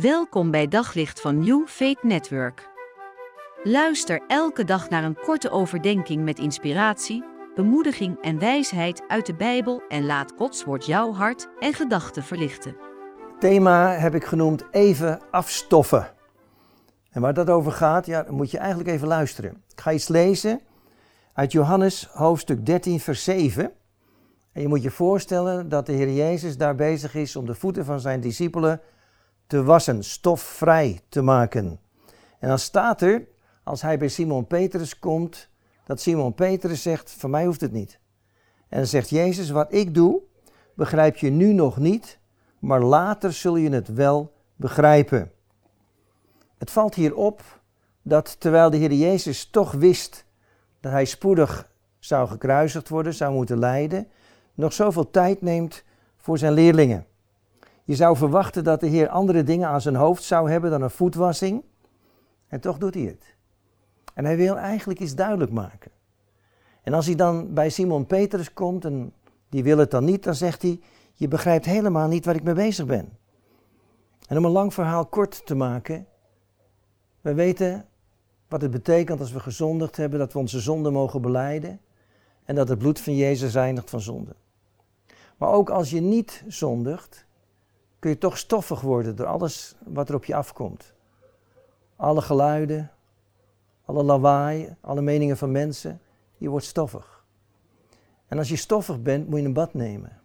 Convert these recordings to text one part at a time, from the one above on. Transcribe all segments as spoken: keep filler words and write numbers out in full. Welkom bij Daglicht van New Faith Network. Luister elke dag naar een korte overdenking met inspiratie, bemoediging en wijsheid uit de Bijbel en laat Gods woord jouw hart en gedachten verlichten. Het thema heb ik genoemd Even Afstoffen. En waar dat over gaat, ja, moet je eigenlijk even luisteren. Ik ga iets lezen uit Johannes hoofdstuk dertien vers zeven. En je moet je voorstellen dat de Heer Jezus daar bezig is om de voeten van zijn discipelen te wassen, stofvrij te maken. En dan staat er, als hij bij Simon Petrus komt, dat Simon Petrus zegt, van mij hoeft het niet. En dan zegt Jezus, wat ik doe, begrijp je nu nog niet, maar later zul je het wel begrijpen. Het valt hier op dat terwijl de Heer Jezus toch wist dat hij spoedig zou gekruisigd worden, zou moeten lijden, nog zoveel tijd neemt voor zijn leerlingen. Je zou verwachten dat de Heer andere dingen aan zijn hoofd zou hebben dan een voetwassing. En toch doet hij het. En hij wil eigenlijk iets duidelijk maken. En als hij dan bij Simon Petrus komt en die wil het dan niet, dan zegt hij, je begrijpt helemaal niet waar ik mee bezig ben. En om een lang verhaal kort te maken, we weten wat het betekent als we gezondigd hebben, dat we onze zonden mogen belijden en dat het bloed van Jezus reinigt van zonde. Maar ook als je niet zondigt, kun je toch stoffig worden door alles wat er op je afkomt. Alle geluiden, alle lawaai, alle meningen van mensen, je wordt stoffig. En als je stoffig bent, moet je een bad nemen.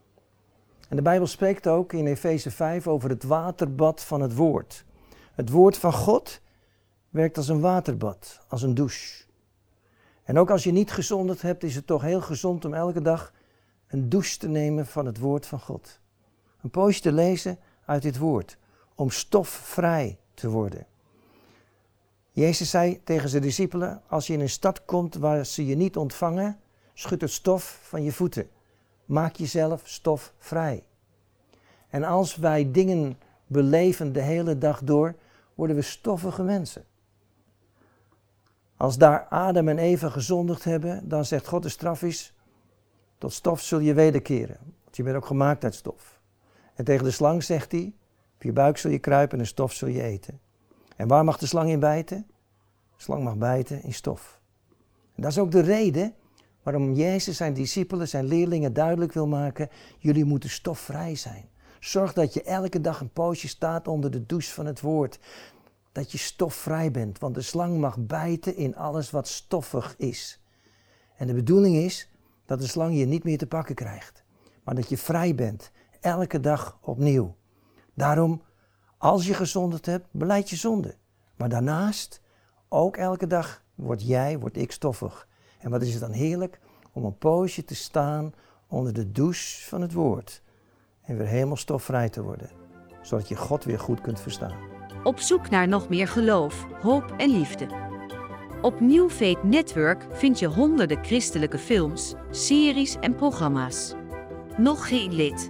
En de Bijbel spreekt ook in Efeze vijf over het waterbad van het woord. Het woord van God werkt als een waterbad, als een douche. En ook als je niet gezondigd hebt, is het toch heel gezond om elke dag een douche te nemen van het woord van God. Een poosje te lezen uit dit woord, om stofvrij te worden. Jezus zei tegen zijn discipelen, als je in een stad komt waar ze je niet ontvangen, schud het stof van je voeten. Maak jezelf stofvrij. En als wij dingen beleven de hele dag door, worden we stoffige mensen. Als daar Adam en Eva gezondigd hebben, dan zegt God de straf is, tot stof zul je wederkeren, want je bent ook gemaakt uit stof. En tegen de slang zegt hij, op je buik zul je kruipen en stof zul je eten. En waar mag de slang in bijten? De slang mag bijten in stof. En dat is ook de reden waarom Jezus zijn discipelen, zijn leerlingen duidelijk wil maken, jullie moeten stofvrij zijn. Zorg dat je elke dag een poosje staat onder de douche van het woord. Dat je stofvrij bent, want de slang mag bijten in alles wat stoffig is. En de bedoeling is dat de slang je niet meer te pakken krijgt, maar dat je vrij bent. Elke dag opnieuw. Daarom, als je gezondigd hebt, belijd je zonde. Maar daarnaast, ook elke dag, word jij, word ik stoffig. En wat is het dan heerlijk om een poosje te staan onder de douche van het woord. En weer helemaal stofvrij te worden. Zodat je God weer goed kunt verstaan. Op zoek naar nog meer geloof, hoop en liefde. Op New Faith Network vind je honderden christelijke films, series en programma's. Nog geen lid?